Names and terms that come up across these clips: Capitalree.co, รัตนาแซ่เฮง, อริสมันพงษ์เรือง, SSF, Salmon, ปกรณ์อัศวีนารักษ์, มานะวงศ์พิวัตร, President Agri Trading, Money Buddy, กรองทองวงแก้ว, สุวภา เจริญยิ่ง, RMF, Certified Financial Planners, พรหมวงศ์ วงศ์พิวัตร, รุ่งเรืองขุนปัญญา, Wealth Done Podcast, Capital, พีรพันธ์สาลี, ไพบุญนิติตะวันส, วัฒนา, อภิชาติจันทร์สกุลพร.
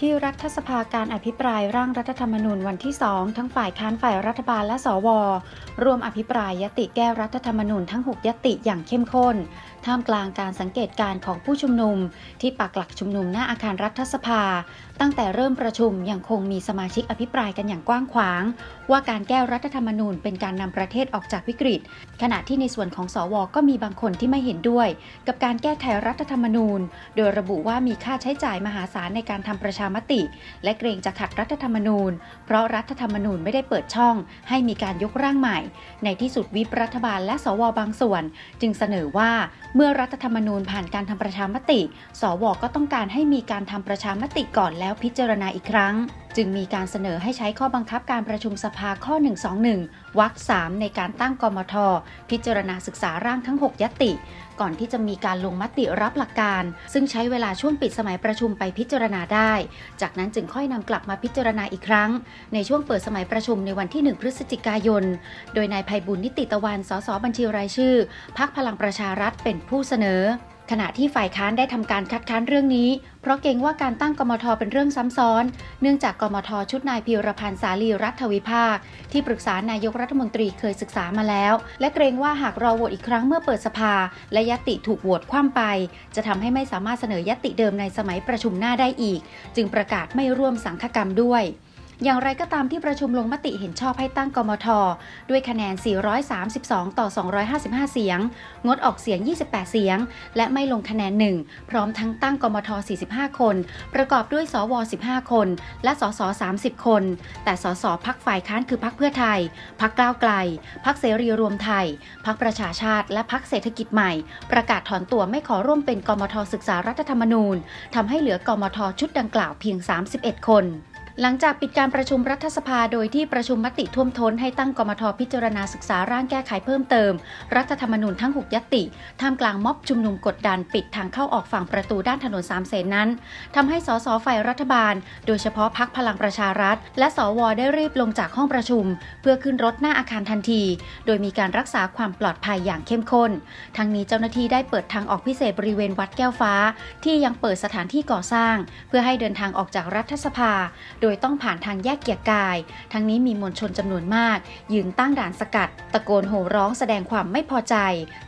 ที่รัฐสภาการอภิปรายร่างรัฐธรรมนูญวันที่2ทั้งฝ่ายค้านฝ่ายรัฐบาลและสว.ร่วมอภิปรายญัตติแก้รัฐธรรมนูญทั้ง6ญัตติอย่างเข้มข้นท่ามกลางการสังเกตการณ์ของผู้ชุมนุมที่ปักหลักชุมนุมหน้าอาคารรัฐสภาตั้งแต่เริ่มประชุมยังคงมีสมาชิกอภิปรายกันอย่างกว้างขวางว่าการแก้รัฐธรรมนูญเป็นการนำประเทศออกจากวิกฤตขณะที่ในส่วนของสว.ก็มีบางคนที่ไม่เห็นด้วยกับการแก้ไขรัฐธรรมนูญโดยระบุว่ามีค่าใช้จ่ายมหาศาลในการทำประชามติและเกรงจะขัดรัฐธรรมนูญเพราะรัฐธรรมนูญไม่ได้เปิดช่องให้มีการยกร่างใหม่ในที่สุดวิปรัฐบาลและสว.บางส่วนจึงเสนอว่าเมื่อรัฐธรรมนูญผ่านการทำประชามติสว.ก็ต้องการให้มีการทำประชามติก่อนแล้วพิจารณาอีกครั้งจึงมีการเสนอให้ใช้ข้อบังคับการประชุมสภาข้อ121วรรค3ในการตั้งกมธ.พิจารณาศึกษาร่างทั้ง6ญัตติก่อนที่จะมีการลงมติรับหลักการซึ่งใช้เวลาช่วงปิดสมัยประชุมไปพิจารณาได้จากนั้นจึงค่อยนำกลับมาพิจารณาอีกครั้งในช่วงเปิดสมัยประชุมในวันที่1 พฤศจิกายนโดยนายไพบุญนิติตะวันสสบัญชีรายชื่อพรรคพลังประชารัฐเป็นผู้เสนอขณะที่ฝ่ายค้านได้ทำการคัดค้านเรื่องนี้เพราะเกรงว่าการตั้งกมธ.เป็นเรื่องซ้ำซ้อนเนื่องจากกมธ.ชุดนายพีรพันธ์สาลีรัฐวิภาคที่ปรึกษานายกรัฐมนตรีเคยศึกษามาแล้วและเกรงว่าหากรอโหวตอีกครั้งเมื่อเปิดสภาและญัตติถูกโหวตคว่ำไปจะทำให้ไม่สามารถเสนอญัตติเดิมในสมัยประชุมหน้าได้อีกจึงประกาศไม่ร่วมสังฆกรรมด้วยอย่างไรก็ตามที่ประชุมลงมติเห็นชอบให้ตั้งกมธ.ด้วยคะแนน432ต่อ255เสียงงดออกเสียง28เสียงและไม่ลงคะแนน1พร้อมทั้งตั้งกมธ.45คนประกอบด้วยสว15คนและสส30คนแต่สสพรรคฝ่ายค้านคือพรรคเพื่อไทยพรรคก้าวไกลพรรคเสรีรวมไทยพรรคประชาชาติและพรรคเศรษฐกิจใหม่ประกาศถอนตัวไม่ขอร่วมเป็นกมธ.ศึกษารัฐธรรมนูญทำให้เหลือกมธ.ชุดดังกล่าวเพียง31คนหลังจากปิดการประชุมรัฐสภาโดยที่ประชุมมติท่วมท้นให้ตั้งกมธ.พิจารณาศึกษาร่างแก้ไขเพิ่มเติมรัฐธรรมนูญทั้ง6ญัตติท่ามกลางม็อบชุมนุมกดดันปิดทางเข้าออกฝั่งประตูด้านถนนสามเสนนั้นทำให้สสฝ่ายรัฐบาลโดยเฉพาะพรรคพลังประชารัฐและสวได้รีบลงจากห้องประชุมเพื่อขึ้นรถหน้าอาคารทันทีโดยมีการรักษาความปลอดภัยอย่างเข้มข้นทั้งนี้เจ้าหน้าที่ได้เปิดทางออกพิเศษบริเวณวัดแก้วฟ้าที่ยังเปิดสถานที่ก่อสร้างเพื่อให้เดินทางออกจากรัฐสภาโดยต้องผ่านทางแยกเกียรติกายทั้งนี้มีมวลชนจำนวนมากยืนตั้งด่านสกัดตะโกนโห่ร้องแสดงความไม่พอใจ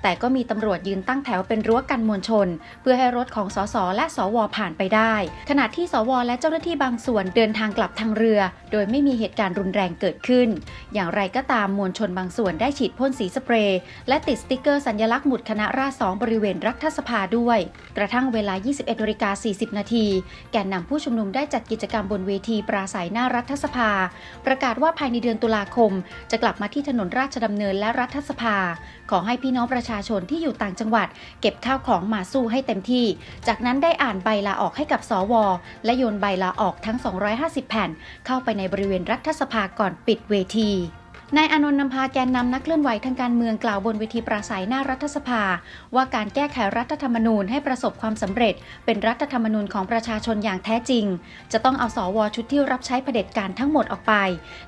แต่ก็มีตำรวจยืนตั้งแถวเป็นรั้วกันมวลชนเพื่อให้รถของสสและสวผ่านไปได้ขณะที่สวและเจ้าหน้าที่บางส่วนเดินทางกลับทางเรือโดยไม่มีเหตุการณ์รุนแรงเกิดขึ้นอย่างไรก็ตามมวลชนบางส่วนได้ฉีดพ่นสีสเปรย์และติดสติ๊กเกอร์สัญลักษณ์หมุดคณะราษฎรบริเวณรัฐสภาด้วยกระทั่งเวลา 21:40 นาทีแกนนำผู้ชุมนุมได้จัดกิจกรรมบนเวทีปราศัยหน้ารัฐสภาประกาศว่าภายในเดือนตุลาคมจะกลับมาที่ถนนราชดำเนินและรัฐสภาขอให้พี่น้องประชาชนที่อยู่ต่างจังหวัดเก็บข้าวของมาสู้ให้เต็มที่จากนั้นได้อ่านใบลาออกให้กับสวและโยนใบลาออกทั้ง250แผ่นเข้าไปในบริเวณรัฐสภาก่อนปิดเวทีนายอานนท์นำพาแกนนำนักเคลื่อนไหวทางการเมืองกล่าวบนเวทีปราศัยหน้ารัฐสภาว่าการแก้ไขรัฐธรรมนูญให้ประสบความสำเร็จเป็นรัฐธรรมนูญของประชาชนอย่างแท้จริงจะต้องเอาสวชุดที่รับใช้เผด็จการทั้งหมดออกไป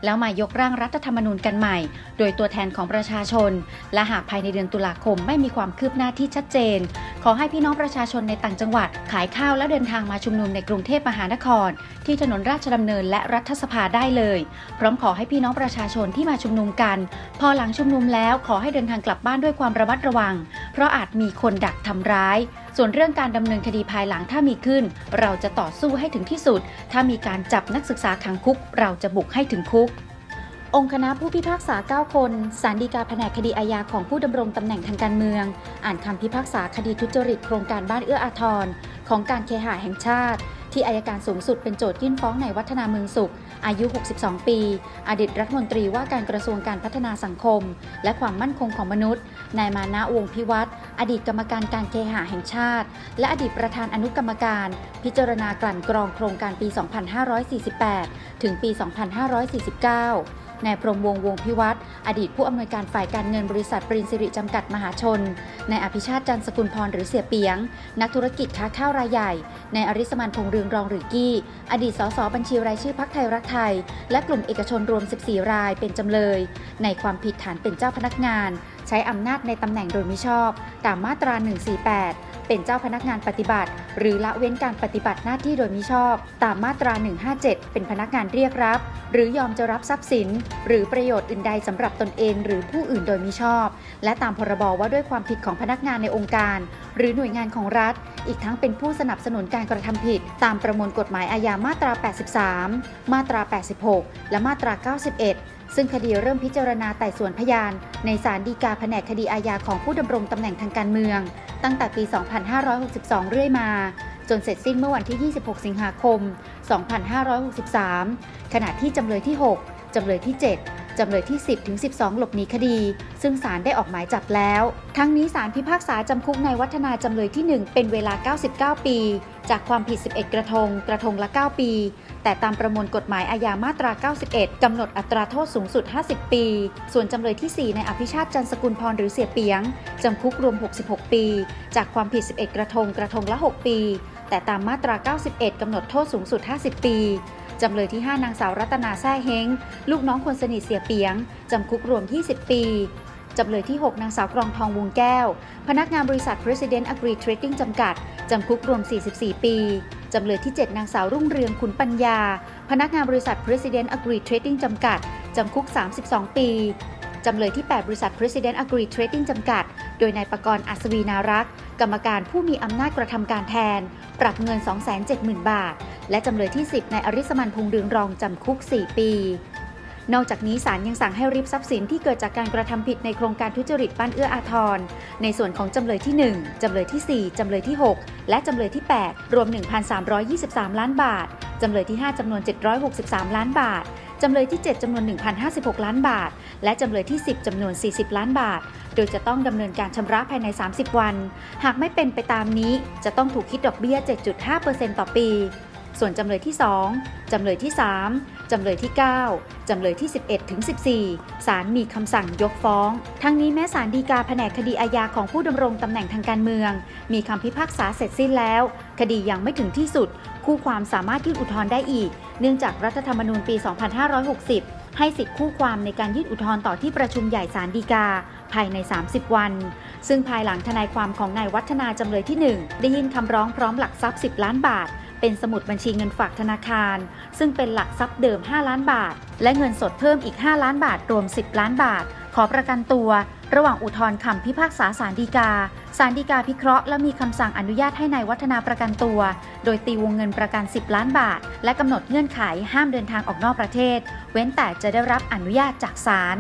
แล้วมายกร่างรัฐธรรมนูญกันใหม่โดยตัวแทนของประชาชนและหากภายในเดือนตุลาคมไม่มีความคืบหน้าที่ชัดเจนขอให้พี่น้องประชาชนในต่างจังหวัดขายข้าวและเดินทางมาชุมนุมในกรุงเทพมหานครที่ถนนราชดำเนินและรัฐสภาได้เลยพร้อมขอให้พี่น้องประชาชนที่มาชุมนุมกันพอหลังชุมนุมแล้วขอให้เดินทางกลับบ้านด้วยความระมัดระวังเพราะอาจมีคนดักทำร้ายส่วนเรื่องการดำเนินคดีภายหลังถ้ามีขึ้นเราจะต่อสู้ให้ถึงที่สุดถ้ามีการจับนักศึกษาขังคุกเราจะบุกให้ถึงคุกองค์คณะผู้พิพากษา9คนศาลฎีกาแผนกคดีอาญาของผู้ดำรงตำแหน่งทางการเมืองอ่านคำพิพากษาคดีทุจริตโครงการบ้านเอื้ออาทรของการเคหะแห่งชาติที่อัยการสูงสุดเป็นโจทยื่นฟ้องในวัฒนาเมืองสุขอายุ62ปีอดีตรัฐมนตรีว่าการกระทรวงการพัฒนาสังคมและความมั่นคงของมนุษย์นายมานะวงศ์พิวัตรอดีตกรรมการการเคหะแห่งชาติและอดีตประธานอนุกรรมการพิจารณากลั่นกรองโครงการปี2548ถึงปี2549นายพรหมวงศ์ วงศ์พิวัตรอดีตผู้อำนวยการฝ่ายการเงินบริษัทปริญสิริจำกัดมหาชนนายอภิชาติจันทร์สกุลพรหรือเสี่ยเปียงนักธุรกิจค้าข้าวรายใหญ่นายอริสมันพงษ์เรืองรองหรือกี้อดีตสสบัญชีรายชื่อพรรคไทยรักไทยและกลุ่มเอกชนรวม14รายเป็นจำเลยในความผิดฐานเป็นเจ้าพนักงาน ใช้อำนาจในตำแหน่งโดยมิชอบตามมาตรา148เป็นเจ้าพนักงานปฏิบัติหรือละเว้นการปฏิบัติหน้าที่โดยมิชอบตามมาตรา157เป็นพนักงานเรียกรับหรือยอมจะรับทรัพย์สินหรือประโยชน์อื่นใดสำหรับตนเองหรือผู้อื่นโดยมิชอบและตามพรบว่าด้วยความผิดของพนักงานในองค์การหรือหน่วยงานของรัฐอีกทั้งเป็นผู้สนับสนุนการกระทำผิดตามประมวลกฎหมายอาญามาตรา83มาตรา86และมาตรา91ซึ่งคดีเริ่มพิจารณาไต่สวนพยานในศาลฎีกาแผนกคดีอาญาของผู้ดำรงตำแหน่งทางการเมืองตั้งแต่ปี 2562 เรื่อยมาจนเสร็จสิ้นเมื่อวันที่ 26 สิงหาคม 2563 ขณะที่จำเลยที่ 6 จำเลยที่ 7 จำเลยที่ 10 ถึง 12 หลบหนีคดีซึ่งศาลได้ออกหมายจับแล้วทั้งนี้ศาลพิพากษาจำคุกนายวัฒนาจำเลยที่ 1 เป็นเวลา 99 ปีจากความผิด 11 กระทงกระทงละ 9 ปีแต่ตามประมวลกฎหมายอาญามาตรา91กำหนดอัตราโทษสูงสุด50ปีส่วนจำเลยที่4ในอภิชาติจันทร์สกุลพรหรือเสียเปียงจำคุกรวม66ปีจากความผิด11กระทงกระทงละ6ปีแต่ตามมาตรา91กำหนดโทษสูงสุด50ปีจำเลยที่5นางสาวรัตนาแซ่เฮงลูกน้องคนสนิทเสียเปียงจำคุกรวม20ปีจำเลยที่6นางสาวกรองทองวงแก้วพนักงานบริษัท President Agri Trading จำกัดจำคุกรวม44ปีจำเลยที่7นางสาวรุ่งเรืองขุนปัญญาพนักงานบริษัท President Agri Trading จำกัดจำคุก32ปีจำเลยที่8บริษัท President Agri Trading จำกัดโดยนายปกรณ์อัศวีนารักษ์กรรมการผู้มีอำนาจกระทำการแทนปรับเงิน 270,000 บาทและจำเลยที่10นายอริสมันพงษ์เรืองรองจำคุก4ปีนอกจากนี้ศาลยังสั่งให้ริบทรัพย์สินที่เกิดจากการกระทำผิดในโครงการทุจริตบ้านเอื้ออาทรในส่วนของจำเลยที่1จำเลยที่4จำเลยที่6และจำเลยที่8รวม 1,323 ล้านบาทจำเลยที่5จำนวน763ล้านบาทจำเลยที่7จำนวน 1,056 ล้านบาทและจำเลยที่10จำนวน40ล้านบาทโดยจะต้องดำเนินการชำระภายใน30วันหากไม่เป็นไปตามนี้จะต้องถูกคิดดอกเบี้ย 7.5% ต่อปีส่วนจำเลยที่2จำเลยที่3จำเลยที่9จำเลยที่11ถึง14ศาลมีคำสั่งยกฟ้องทั้งนี้แม้ศาลฎีกาแผนกคดีอาญาของผู้ดำรงตำแหน่งทางการเมืองมีคำพิพากษาเสร็จสิ้นแล้วคดียังไม่ถึงที่สุดคู่ความสามารถยื่นอุทธรณ์ได้อีกเนื่องจากรัฐธรรมนูญปี 2560 ให้สิทธิคู่ความในการยื่นอุทธรณ์ต่อที่ประชุมใหญ่ศาลฎีกาภายใน30วันซึ่งภายหลังทนายความของนายวัฒนาจำเลยที่1ได้ยื่นคำร้องพร้อมหลักทรัพย์10ล้านบาทเป็นสมุดบัญชีเงินฝากธนาคารซึ่งเป็นหลักทรัพย์เดิม5ล้านบาทและเงินสดเพิ่มอีก5ล้านบาทรวม10ล้านบาทขอประกันตัวระหว่างอุทธรณ์คำพิพากษาศาลฎีกาศาลฎีกาพิเคราะห์และมีคำสั่งอนุญาตให้นายวัฒนาประกันตัวโดยตีวงเงินประกัน10ล้านบาทและกำหนดเงื่อนไขห้ามเดินทางออกนอกประเทศเว้นแต่จะได้รับอนุญาตจากศาล